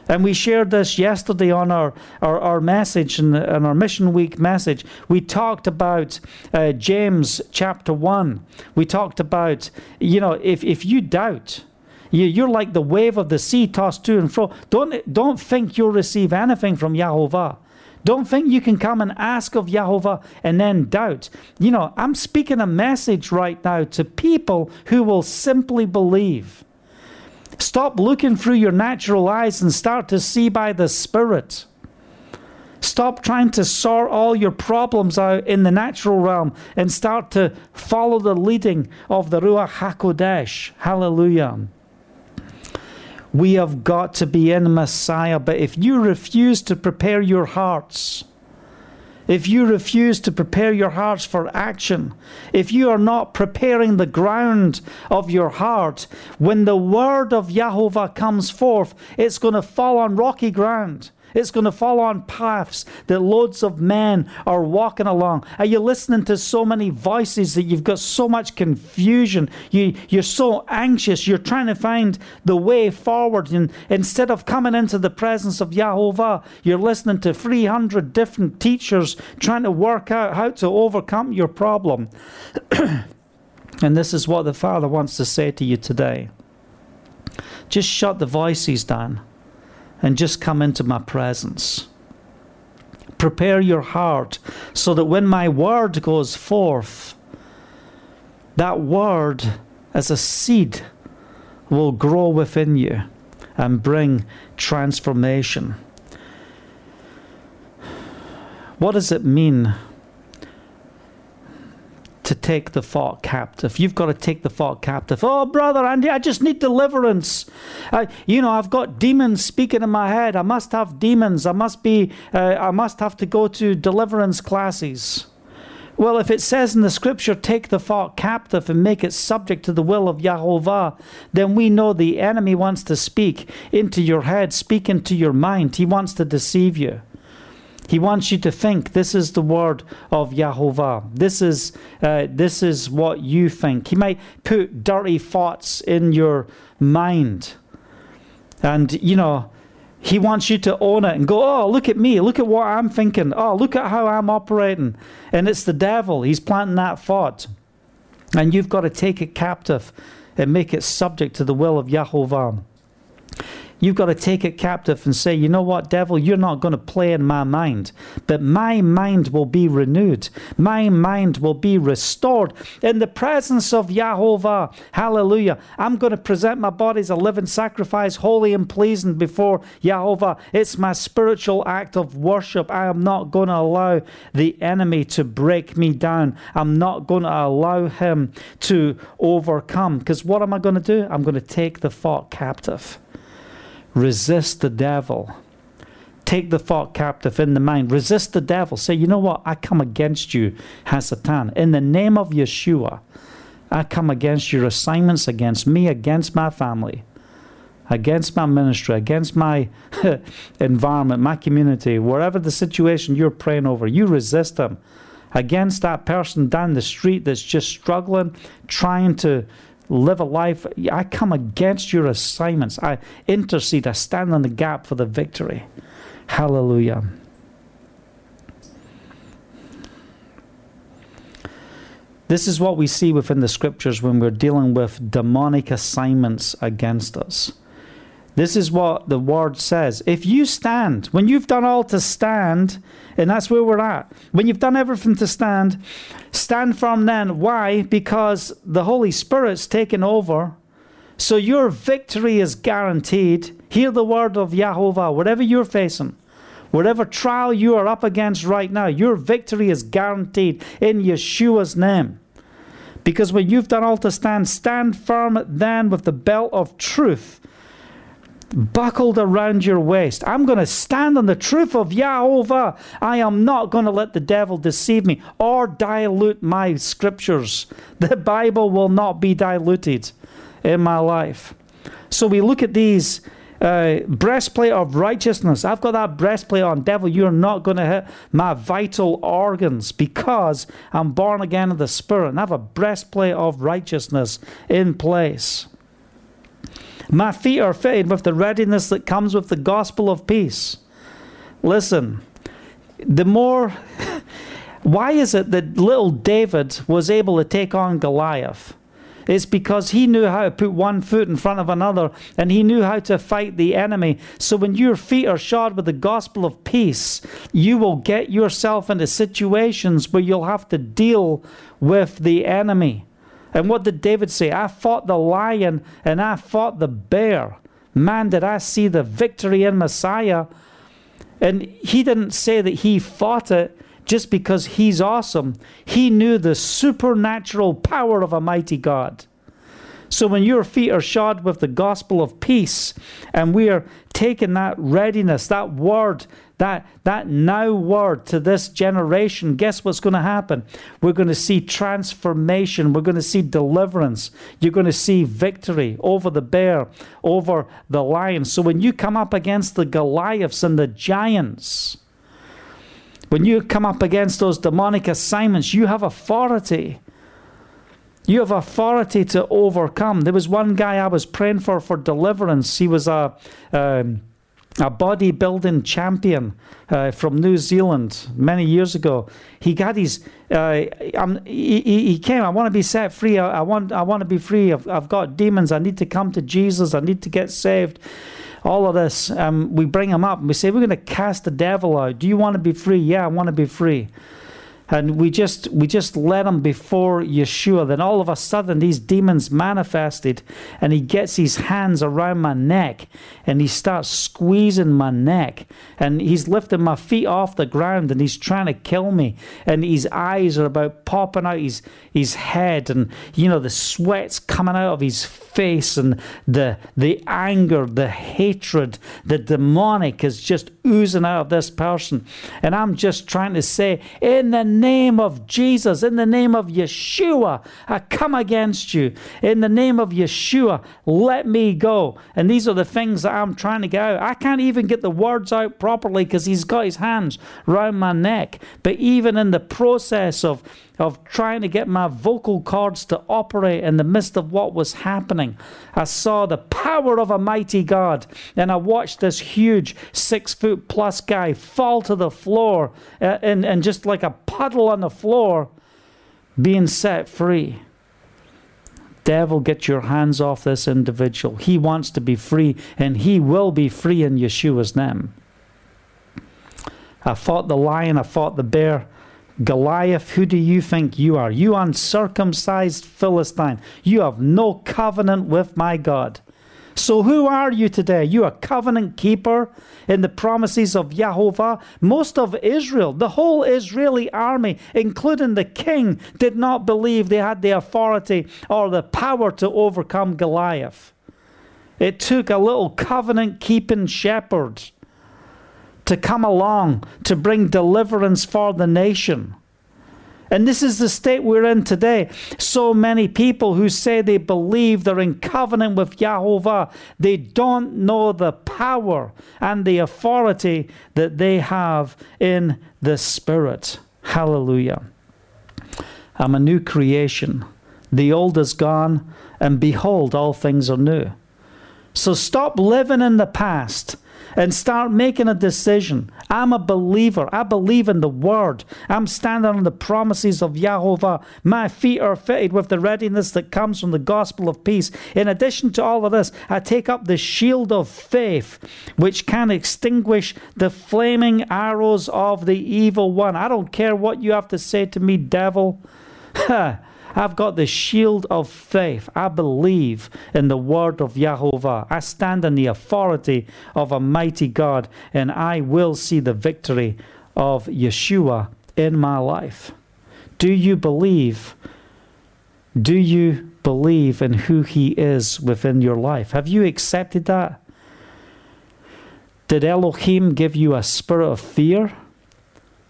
and we shared this yesterday on our, our, our message, and on our Mission Week message, we talked about uh, James chapter one. We talked about, you know, if, if you doubt, you're like the wave of the sea tossed to and fro. Don't, don't think you'll receive anything from Yahovah. Don't think you can come and ask of Yahovah and then doubt. You know, I'm speaking a message right now to people who will simply believe. Stop looking through your natural eyes and start to see by the Spirit. Stop trying to sort all your problems out in the natural realm and start to follow the leading of the Ruach HaKodesh. Hallelujah. We have got to be in Messiah. But if you refuse to prepare your hearts, if you refuse to prepare your hearts for action, if you are not preparing the ground of your heart, when the word of Yahovah comes forth, it's going to fall on rocky ground. It's going to fall on paths that loads of men are walking along. Are you listening to so many voices that you've got so much confusion? You, you're so anxious. You're trying to find the way forward. And instead of coming into the presence of Yahovah, you're listening to three hundred different teachers trying to work out how to overcome your problem. And this is what the Father wants to say to you today. Just shut the voices down and just come into my presence. Prepare your heart so that when my word goes forth, that word as a seed will grow within you and bring transformation. What does it mean to take the thought captive? You've got to take the thought captive. Oh, brother Andy, I just need deliverance. I, you know, I've got demons speaking in my head. I must have demons. I must be. Uh, I must have to go to deliverance classes. Well, if it says in the Scripture, take the thought captive and make it subject to the will of Yahovah, then we know the enemy wants to speak into your head, speak into your mind. He wants to deceive you. He wants you to think this is the word of Yahovah. This is uh, this is what you think. He might put dirty thoughts in your mind, and you know he wants you to own it and go, oh, look at me, look at what I'm thinking. Oh, look at how I'm operating, and it's the devil. He's planting that thought, and you've got to take it captive and make it subject to the will of Yahovah. You've got to take it captive and say, you know what, devil, you're not going to play in my mind. But my mind will be renewed. My mind will be restored in the presence of Yahovah. Hallelujah. I'm going to present my body as a living sacrifice, holy and pleasing before Yahovah. It's my spiritual act of worship. I am not going to allow the enemy to break me down. I'm not going to allow him to overcome. Because what am I going to do? I'm going to take the thought captive. Resist the devil. Take the thought captive in the mind. Resist the devil. Say, you know what? I come against you, Hasatan. In the name of Yeshua, I come against your assignments against me, against my family, against my ministry, against my environment, my community, wherever the situation you're praying over. You resist them. Against that person down the street that's just struggling, trying to live a life. I come against your assignments. I intercede. I stand on the gap for the victory. Hallelujah. This is what we see within the scriptures when we're dealing with demonic assignments against us. This is what the word says. If you stand, when you've done all to stand, and that's where we're at, when you've done everything to stand, stand firm then. Why? Because the Holy Spirit's taken over. So your victory is guaranteed. Hear the word of Yahovah, whatever you're facing. Whatever trial you are up against right now, your victory is guaranteed in Yeshua's name. Because when you've done all to stand, stand firm then with the belt of truth buckled around your waist. I'm going to stand on the truth of Yahovah. I am not going to let the devil deceive me or dilute my scriptures. The Bible will not be diluted in my life. So we look at these uh, breastplate of righteousness. I've got that breastplate on. Devil, you're not going to hit my vital organs because I'm born again of the Spirit and I have a breastplate of righteousness in place. My feet are fitted with the readiness that comes with the gospel of peace. Listen, the more... Why is it that little David was able to take on Goliath? It's because he knew how to put one foot in front of another and he knew how to fight the enemy. So when your feet are shod with the gospel of peace, you will get yourself into situations where you'll have to deal with the enemy. And what did David say? I fought the lion and I fought the bear. Man, did I see the victory in Messiah. And he didn't say that he fought it just because he's awesome. He knew the supernatural power of a mighty God. So when your feet are shod with the gospel of peace and we are taking that readiness, that word, that, that now word to this generation, guess what's going to happen? We're going to see transformation. We're going to see deliverance. You're going to see victory over the bear, over the lion. So when you come up against the Goliaths and the giants, when you come up against those demonic assignments, you have authority. You have authority to overcome. There was one guy I was praying for for deliverance. He was a um, a bodybuilding champion uh, from New Zealand many years ago. He got his. Uh, um, he, he came. I want to be set free. I, I want. I want to be free. I've, I've got demons. I need to come to Jesus. I need to get saved. All of this. Um, we bring him up and we say, "We're going to cast the devil out. Do you want to be free? Yeah, I want to be free." And we just we just led him before Yeshua. Then all of a sudden, these demons manifested, and he gets his hands around my neck, and he starts squeezing my neck, and he's lifting my feet off the ground, and he's trying to kill me, and his eyes are about popping out his his head, and you know the sweat's coming out of his face, and the the anger, the hatred, the demonic is just oozing out of this person, and I'm just trying to say in the name of Jesus, in the name of Yeshua, I come against you. In the name of Yeshua, let me go. And these are the things that I'm trying to get out. I can't even get the words out properly because he's got his hands round my neck. But even in the process of, of trying to get my vocal cords to operate in the midst of what was happening, I saw the power of a mighty God. And I watched this huge six foot plus guy fall to the floor uh, and, and just like a puddle on the floor, being set free. devil, get your hands off this individual. He wants to be free, and he will be free in Yeshua's name. I fought the lion, I fought the bear. Goliath, who do you think you are? You uncircumcised Philistine. You have no covenant with my God. So who are you today? You a covenant keeper in the promises of Yahovah. Most of Israel, the whole Israeli army, including the king, did not believe they had the authority or the power to overcome Goliath. It took a little covenant-keeping shepherd to come along to bring deliverance for the nation. And this is the state we're in today. So many people who say they believe they're in covenant with Yahovah, they don't know the power and the authority that they have in the Spirit. Hallelujah. I'm a new creation. The old is gone, and behold, all things are new. So stop living in the past and start making a decision. I'm a believer. I believe in the Word. I'm standing on the promises of Yahovah. My feet are fitted with the readiness that comes from the gospel of peace. In addition to all of this, I take up the shield of faith, which can extinguish the flaming arrows of the evil one. I don't care what you have to say to me, devil. I've got the shield of faith. I believe in the word of Yahovah. I stand in the authority of a mighty God, and I will see the victory of Yeshua in my life. Do you believe? Do you believe in who He is within your life? Have you accepted that? Did Elohim give you a spirit of fear?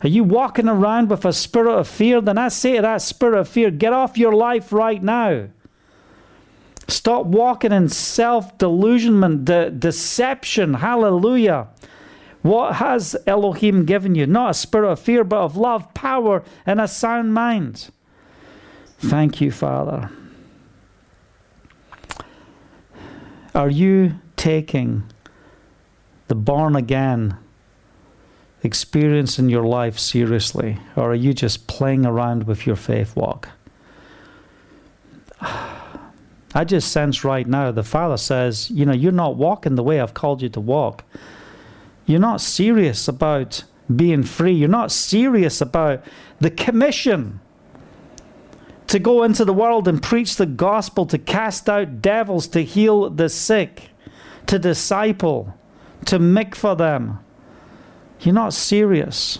Are you walking around with a spirit of fear? Then I say to that spirit of fear, get off your life right now. Stop walking in self-delusionment, de deception. Hallelujah. What has Elohim given you? Not a spirit of fear, but of love, power, and a sound mind. Thank you, Father. Are you taking the born-again experience in your life seriously, or are you just playing around with your faith walk? I just sense right now the Father says, you know, you're not walking the way I've called you to walk. You're not serious about being free. You're not serious about the commission to go into the world and preach the gospel, to cast out devils, to heal the sick, to disciple, to mikvahed them. You're not serious.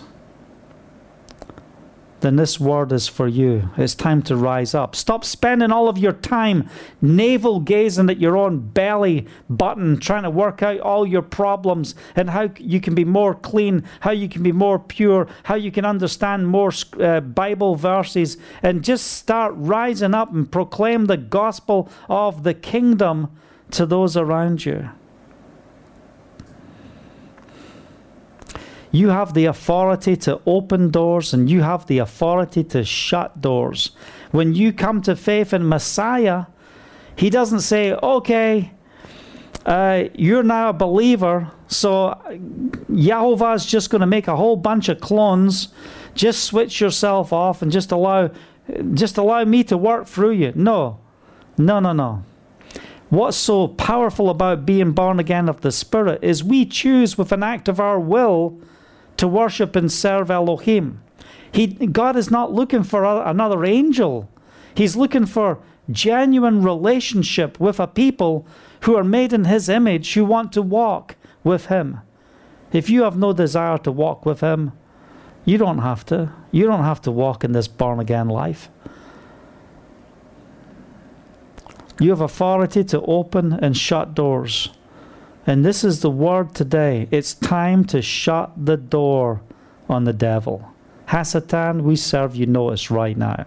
Then this word is for you. It's time to rise up. Stop spending all of your time navel-gazing at your own belly button, trying to work out all your problems and how you can be more clean, how you can be more pure, how you can understand more uh, Bible verses, and just start rising up and proclaim the gospel of the kingdom to those around you. You have the authority to open doors, and you have the authority to shut doors. When you come to faith in Messiah, He doesn't say, okay, uh, you're now a believer, so Yahovah's just going to make a whole bunch of clones. Just switch yourself off and just allow, just allow me to work through you. No, no, no, no. What's so powerful about being born again of the Spirit is we choose with an act of our will to worship and serve Elohim. He, God is not looking for another angel. He's looking for genuine relationship with a people who are made in His image, who want to walk with Him. If you have no desire to walk with Him, you don't have to. You don't have to walk in this born-again life. You have authority to open and shut doors. And this is the word today. It's time to shut the door on the devil. Hasatan, we serve you notice right now.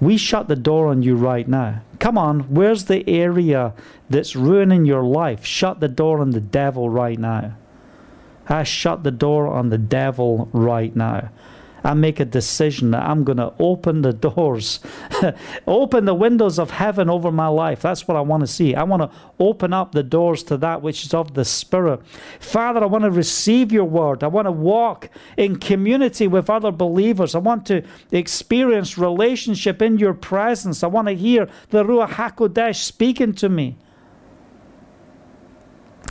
We shut the door on you right now. Come on, where's the area that's ruining your life? Shut the door on the devil right now. I shut the door on the devil right now. I make a decision that I'm going to open the doors, open the windows of heaven over my life. That's what I want to see. I want to open up the doors to that which is of the Spirit. Father, I want to receive your word. I want to walk in community with other believers. I want to experience relationship in your presence. I want to hear the Ruach HaKodesh speaking to me.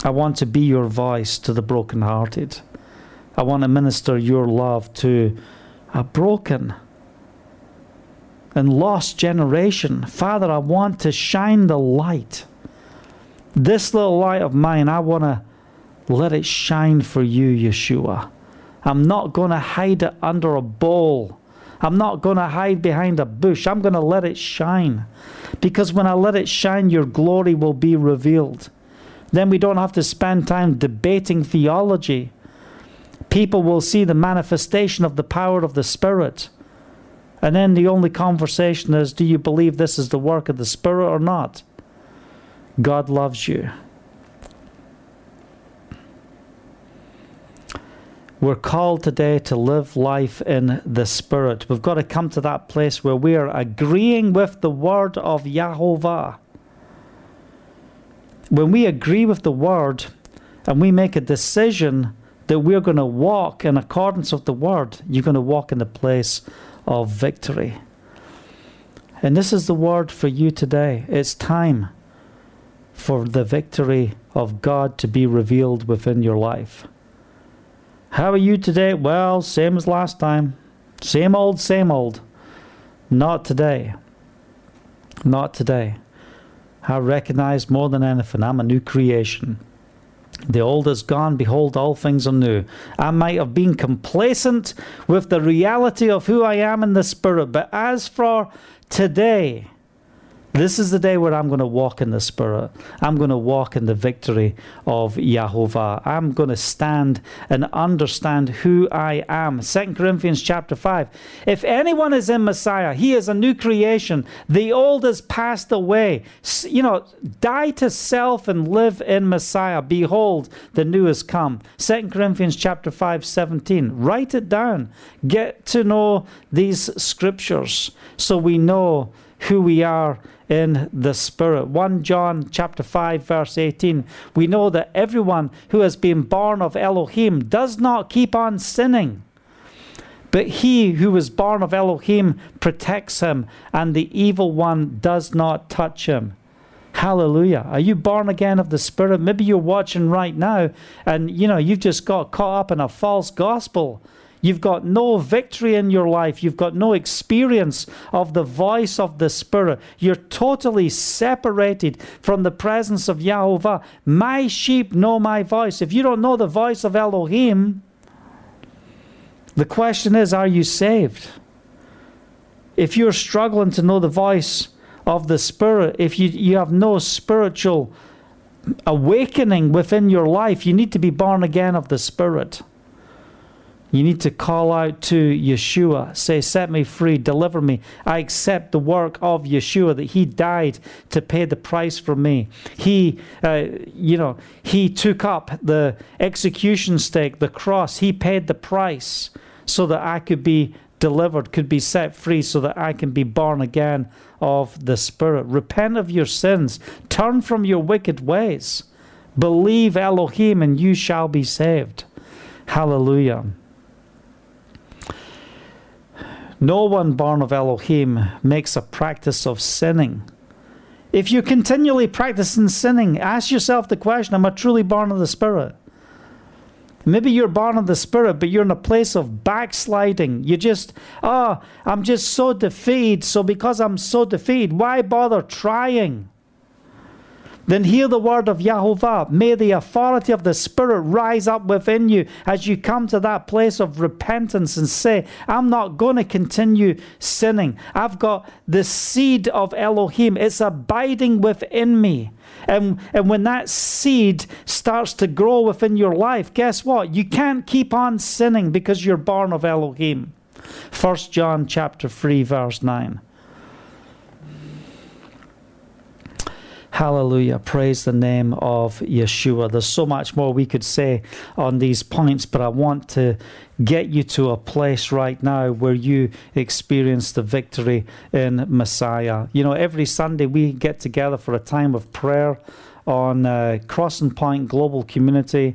I want to be your voice to the brokenhearted. I want to minister your love to a broken and lost generation. Father, I want to shine the light. This little light of mine, I want to let it shine for you, Yeshua. I'm not going to hide it under a bowl. I'm not going to hide behind a bush. I'm going to let it shine. Because when I let it shine, your glory will be revealed. Then we don't have to spend time debating theology. People will see the manifestation of the power of the Spirit. And then the only conversation is, do you believe this is the work of the Spirit or not? God loves you. We're called today to live life in the Spirit. We've got to come to that place where we are agreeing with the word of Yahovah. When we agree with the word and we make a decision that we're going to walk in accordance with the word, you're going to walk in the place of victory. And this is the word for you today. It's time for the victory of God to be revealed within your life. How are you today? Well, same as last time. Same old, same old. Not today. Not today. I recognize more than anything, I'm a new creation. The old is gone, behold, all things are new. I might have been complacent with the reality of who I am in the Spirit, but as for today, this is the day where I'm going to walk in the Spirit. I'm going to walk in the victory of Yahovah. I'm going to stand and understand who I am. Second Corinthians chapter five. If anyone is in Messiah, he is a new creation. The old has passed away. You know, die to self and live in Messiah. Behold, the new has come. Second Corinthians chapter five, seventeen. Write it down. Get to know these scriptures so we know who we are in the Spirit. First John chapter five verse eighteen. We know that everyone who has been born of Elohim does not keep on sinning, but he who was born of Elohim protects him, and the evil one does not touch him. Hallelujah. Are you born again of the Spirit? Maybe you're watching right now and you know you've just got caught up in a false gospel. You've got no victory in your life. You've got no experience of the voice of the Spirit. You're totally separated from the presence of Yahovah. My sheep know my voice. If you don't know the voice of Elohim, the question is, are you saved? If you're struggling to know the voice of the Spirit, if you, you have no spiritual awakening within your life, you need to be born again of the Spirit. You need to call out to Yeshua. Say, set me free, deliver me. I accept the work of Yeshua, that he died to pay the price for me. He, uh, you know, he took up the execution stake, the cross. He paid the price so that I could be delivered, could be set free, so that I can be born again of the Spirit. Repent of your sins. Turn from your wicked ways. Believe Elohim and you shall be saved. Hallelujah. No one born of Elohim makes a practice of sinning. If you're continually practicing sinning, ask yourself the question, am I truly born of the Spirit? Maybe you're born of the Spirit, but you're in a place of backsliding. You just, oh, I'm just so defeated. So because I'm so defeated, why bother trying? Then hear the word of Yahovah. May the authority of the Spirit rise up within you as you come to that place of repentance and say, I'm not going to continue sinning. I've got the seed of Elohim. It's abiding within me. And, and when that seed starts to grow within your life, guess what? You can't keep on sinning because you're born of Elohim. First John chapter three, verse nine. Hallelujah. Praise the name of Yeshua. There's so much more we could say on these points, but I want to get you to a place right now where you experience the victory in Messiah. You know, every Sunday we get together for a time of prayer on uh, Crossing Point Global Community,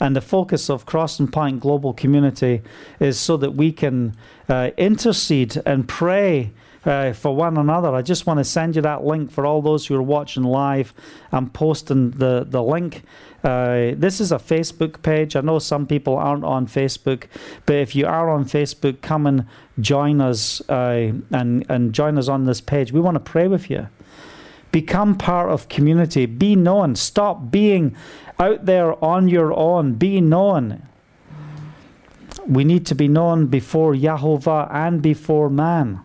and the focus of Crossing Point Global Community is so that we can uh, intercede and pray Uh, for one another. I just want to send you that link for all those who are watching live. I'm posting the, the link. Uh, this is a Facebook page. I know some people aren't on Facebook, but if you are on Facebook, come and join us uh, and, and join us on this page. We want to pray with you. Become part of community. Be known. Stop being out there on your own. Be known. We need to be known before Yahovah and before man.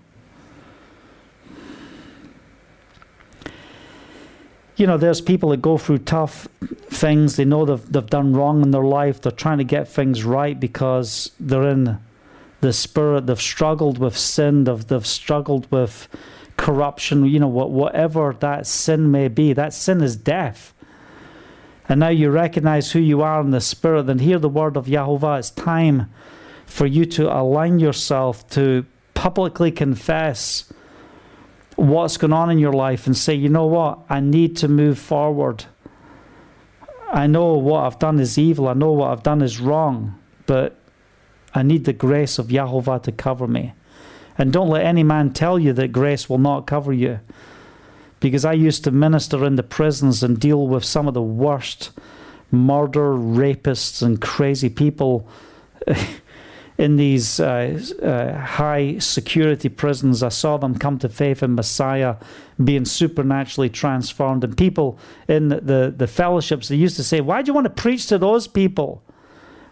You know, there's people that go through tough things. They know they've, they've done wrong in their life. They're trying to get things right because they're in the spirit. They've struggled with sin. They've, they've struggled with corruption. You know, what, whatever that sin may be, that sin is death. And now you recognize who you are in the spirit. Then hear the word of Yahovah. It's time for you to align yourself to publicly confess what's going on in your life and say, you know what, I need to move forward. I know what I've done is evil. I know what I've done is wrong, but I need the grace of Yahovah to cover me. And don't let any man tell you that grace will not cover you, because I used to minister in the prisons and deal with some of the worst murder, rapists and crazy people in these uh, uh, high security prisons. I saw them come to faith in Messiah, being supernaturally transformed. And people in the, the, the fellowships, they used to say, why do you want to preach to those people?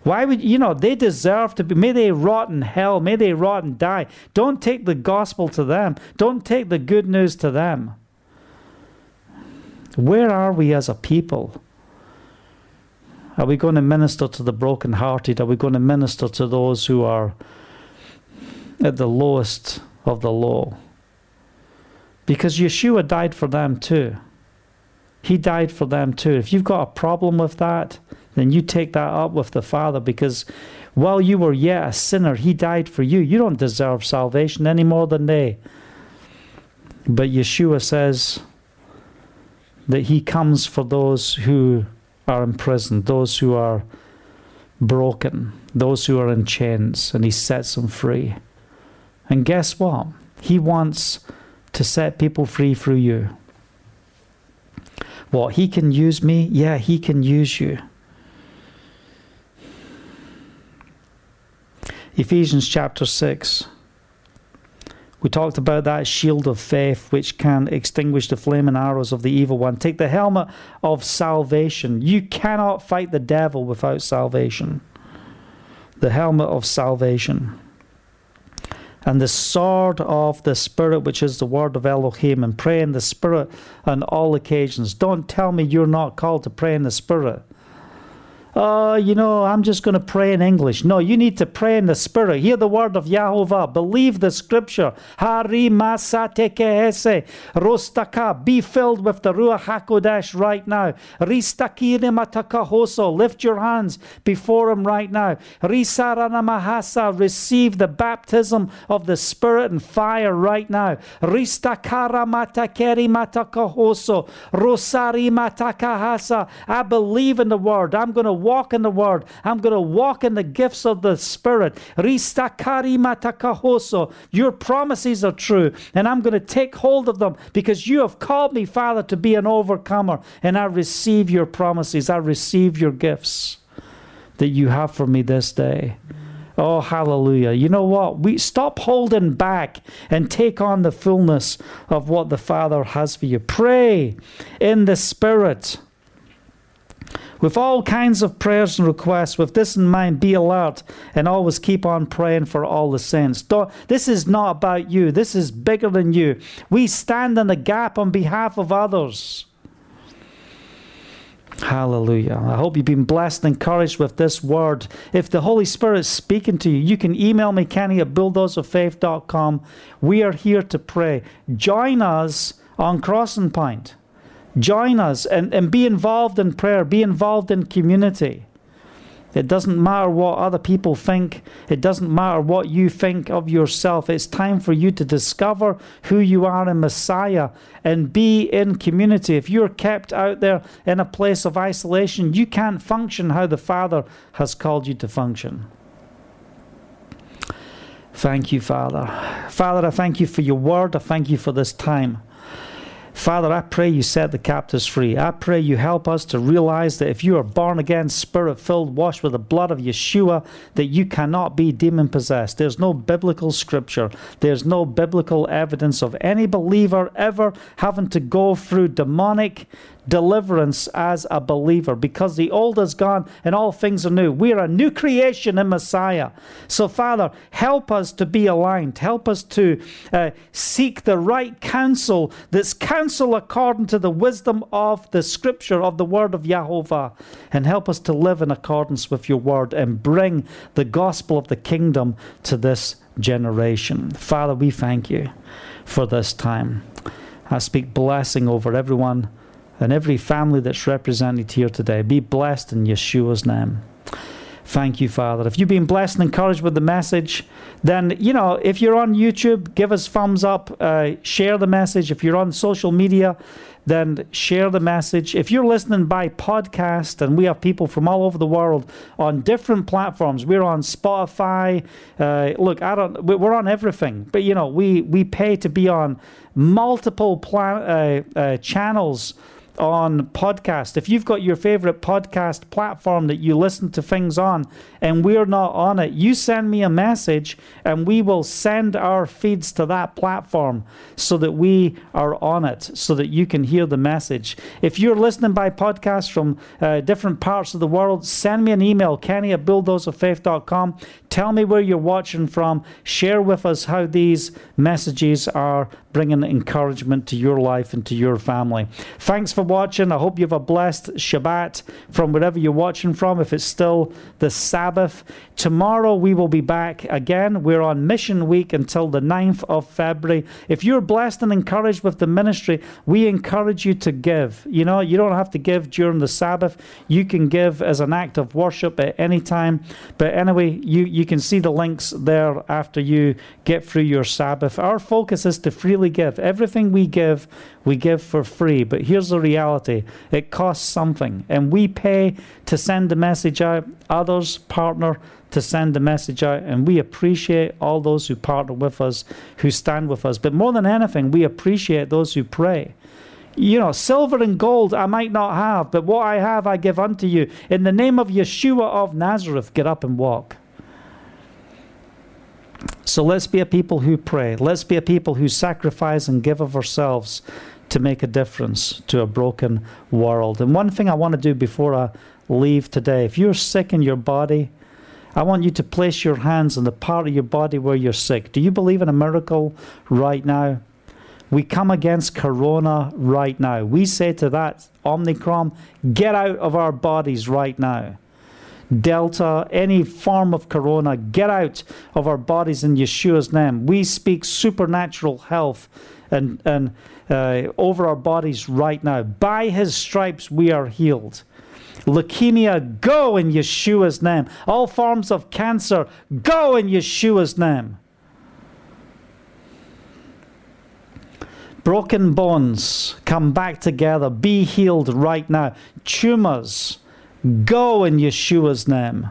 Why would, you know, they deserve to be, may they rot in hell, may they rot and die. Don't take the gospel to them. Don't take the good news to them. Where are we as a people? Are we going to minister to the brokenhearted? Are we going to minister to those who are at the lowest of the low? Because Yeshua died for them too. He died for them too. If you've got a problem with that, then you take that up with the Father, because while you were yet a sinner, He died for you. You don't deserve salvation any more than they. But Yeshua says that He comes for those who are in prison, those who are broken, those who are in chains, and He sets them free. And guess what? He wants to set people free through you. What, He can use me? Yeah, He can use you. Ephesians chapter six. We talked about that shield of faith, which can extinguish the flaming arrows of the evil one. Take the helmet of salvation. You cannot fight the devil without salvation. The helmet of salvation. And the sword of the Spirit, which is the word of Elohim. And pray in the Spirit on all occasions. Don't tell me you're not called to pray in the Spirit. Oh, you know, I'm just going to pray in English. No, you need to pray in the Spirit. Hear the word of Yahovah. Believe the Scripture. Be filled with the Ruach HaKodesh right now. Lift your hands before Him right now. Receive the baptism of the Spirit and fire right now. I believe in the Word. I'm going to walk in the Word. I'm going to walk in the gifts of the Spirit. Your promises are true, and I'm going to take hold of them, because You have called me, Father, to be an overcomer, and I receive Your promises. I receive Your gifts that You have for me this day. Oh, hallelujah. You know what? We stop holding back and take on the fullness of what the Father has for you. Pray in the Spirit. With all kinds of prayers and requests, with this in mind, be alert and always keep on praying for all the saints. Don't, this is not about you. This is bigger than you. We stand in the gap on behalf of others. Hallelujah. I hope you've been blessed and encouraged with this word. If the Holy Spirit is speaking to you, you can email me, Kenny, at bulldozer faith dot com. We are here to pray. Join us on Crossing Point. Join us and, and be involved in prayer. Be involved in community. It doesn't matter what other people think. It doesn't matter what you think of yourself. It's time for you to discover who you are in Messiah and be in community. If you're kept out there in a place of isolation, you can't function how the Father has called you to function. Thank you, Father. Father, I thank you for your word. I thank you for this time. Father, I pray you set the captives free. I pray you help us to realize that if you are born again, spirit-filled, washed with the blood of Yeshua, that you cannot be demon-possessed. There's no biblical scripture. There's no biblical evidence of any believer ever having to go through demonic deliverance as a believer, because the old is gone and all things are new. We are a new creation in Messiah. So, Father, help us to be aligned. Help us to uh, seek the right counsel, that's counsel according to the wisdom of the Scripture, of the Word of Yahovah, and help us to live in accordance with your Word and bring the gospel of the kingdom to this generation. Father, we thank you for this time. I speak blessing over everyone and every family that's represented here today. Be blessed in Yeshua's name. Thank you, Father. If you've been blessed and encouraged with the message, then, you know, if you're on YouTube, give us thumbs up, uh, share the message. If you're on social media, then share the message. If you're listening by podcast, and we have people from all over the world on different platforms. We're on Spotify. Uh, look, I don't. We're on everything. But, you know, we, we pay to be on multiple plan, uh, uh, channels on podcast. If you've got your favorite podcast platform that you listen to things on and we're not on it, you send me a message and we will send our feeds to that platform so that we are on it, so that you can hear the message. If you're listening by podcast from uh, different parts of the world, send me an email, kenny at bulldozer faith dot com. Tell me where you're watching from. Share with us how these messages are bringing encouragement to your life and to your family. Thanks for watching. I hope you have a blessed Shabbat from wherever you're watching from, if it's still the Sabbath. Tomorrow we will be back again. We're on Mission Week until the ninth of February. If you're blessed and encouraged with the ministry, we encourage you to give. You know, you don't have to give during the Sabbath. You can give as an act of worship at any time. But anyway, you, you can see the links there after you get through your Sabbath. Our focus is to freely give. Everything we give, we give for free. But here's the reality. It costs something. And we pay to send the message out. Others partner to send the message out. And we appreciate all those who partner with us, who stand with us. But more than anything, we appreciate those who pray. You know, silver and gold I might not have, but what I have I give unto you. In the name of Yeshua of Nazareth, get up and walk. So let's be a people who pray. Let's be a people who sacrifice and give of ourselves to make a difference to a broken world. And one thing I want to do before I leave today, if you're sick in your body, I want you to place your hands on the part of your body where you're sick. Do you believe in a miracle right now? We come against corona right now. We say to that Omicron, get out of our bodies right now. Delta, any form of corona, get out of our bodies in Yeshua's name. We speak supernatural health and, and uh, over our bodies right now. By his stripes we are healed. Leukemia, go in Yeshua's name. All forms of cancer, go in Yeshua's name. Broken bones, come back together. Be healed right now. Tumors, go in Yeshua's name.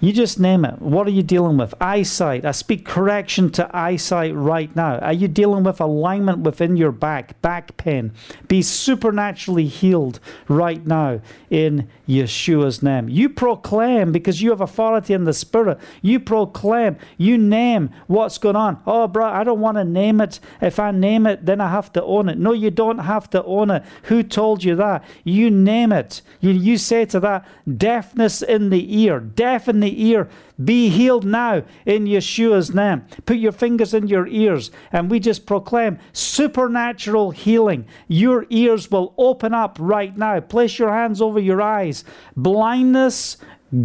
You just name it. What are you dealing with? Eyesight. I speak correction to eyesight right now. Are you dealing with alignment within your back, back pain? Be supernaturally healed right now in Yeshua's name. You proclaim, because you have authority in the Spirit. You proclaim. You name what's going on. Oh, bro, I don't want to name it. If I name it, then I have to own it. No, you don't have to own it. Who told you that? You name it. You, you say to that, deafness in the ear, deaf in the ear, be healed now in Yeshua's name. Put your fingers in your ears and we just proclaim supernatural healing. Your ears will open up right now. Place your hands over your eyes. Blindness,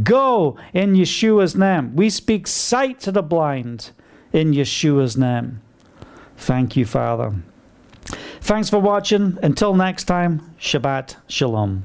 go in Yeshua's name. We speak sight to the blind in Yeshua's name. Thank you, Father. Thanks for watching. Until next time, Shabbat Shalom.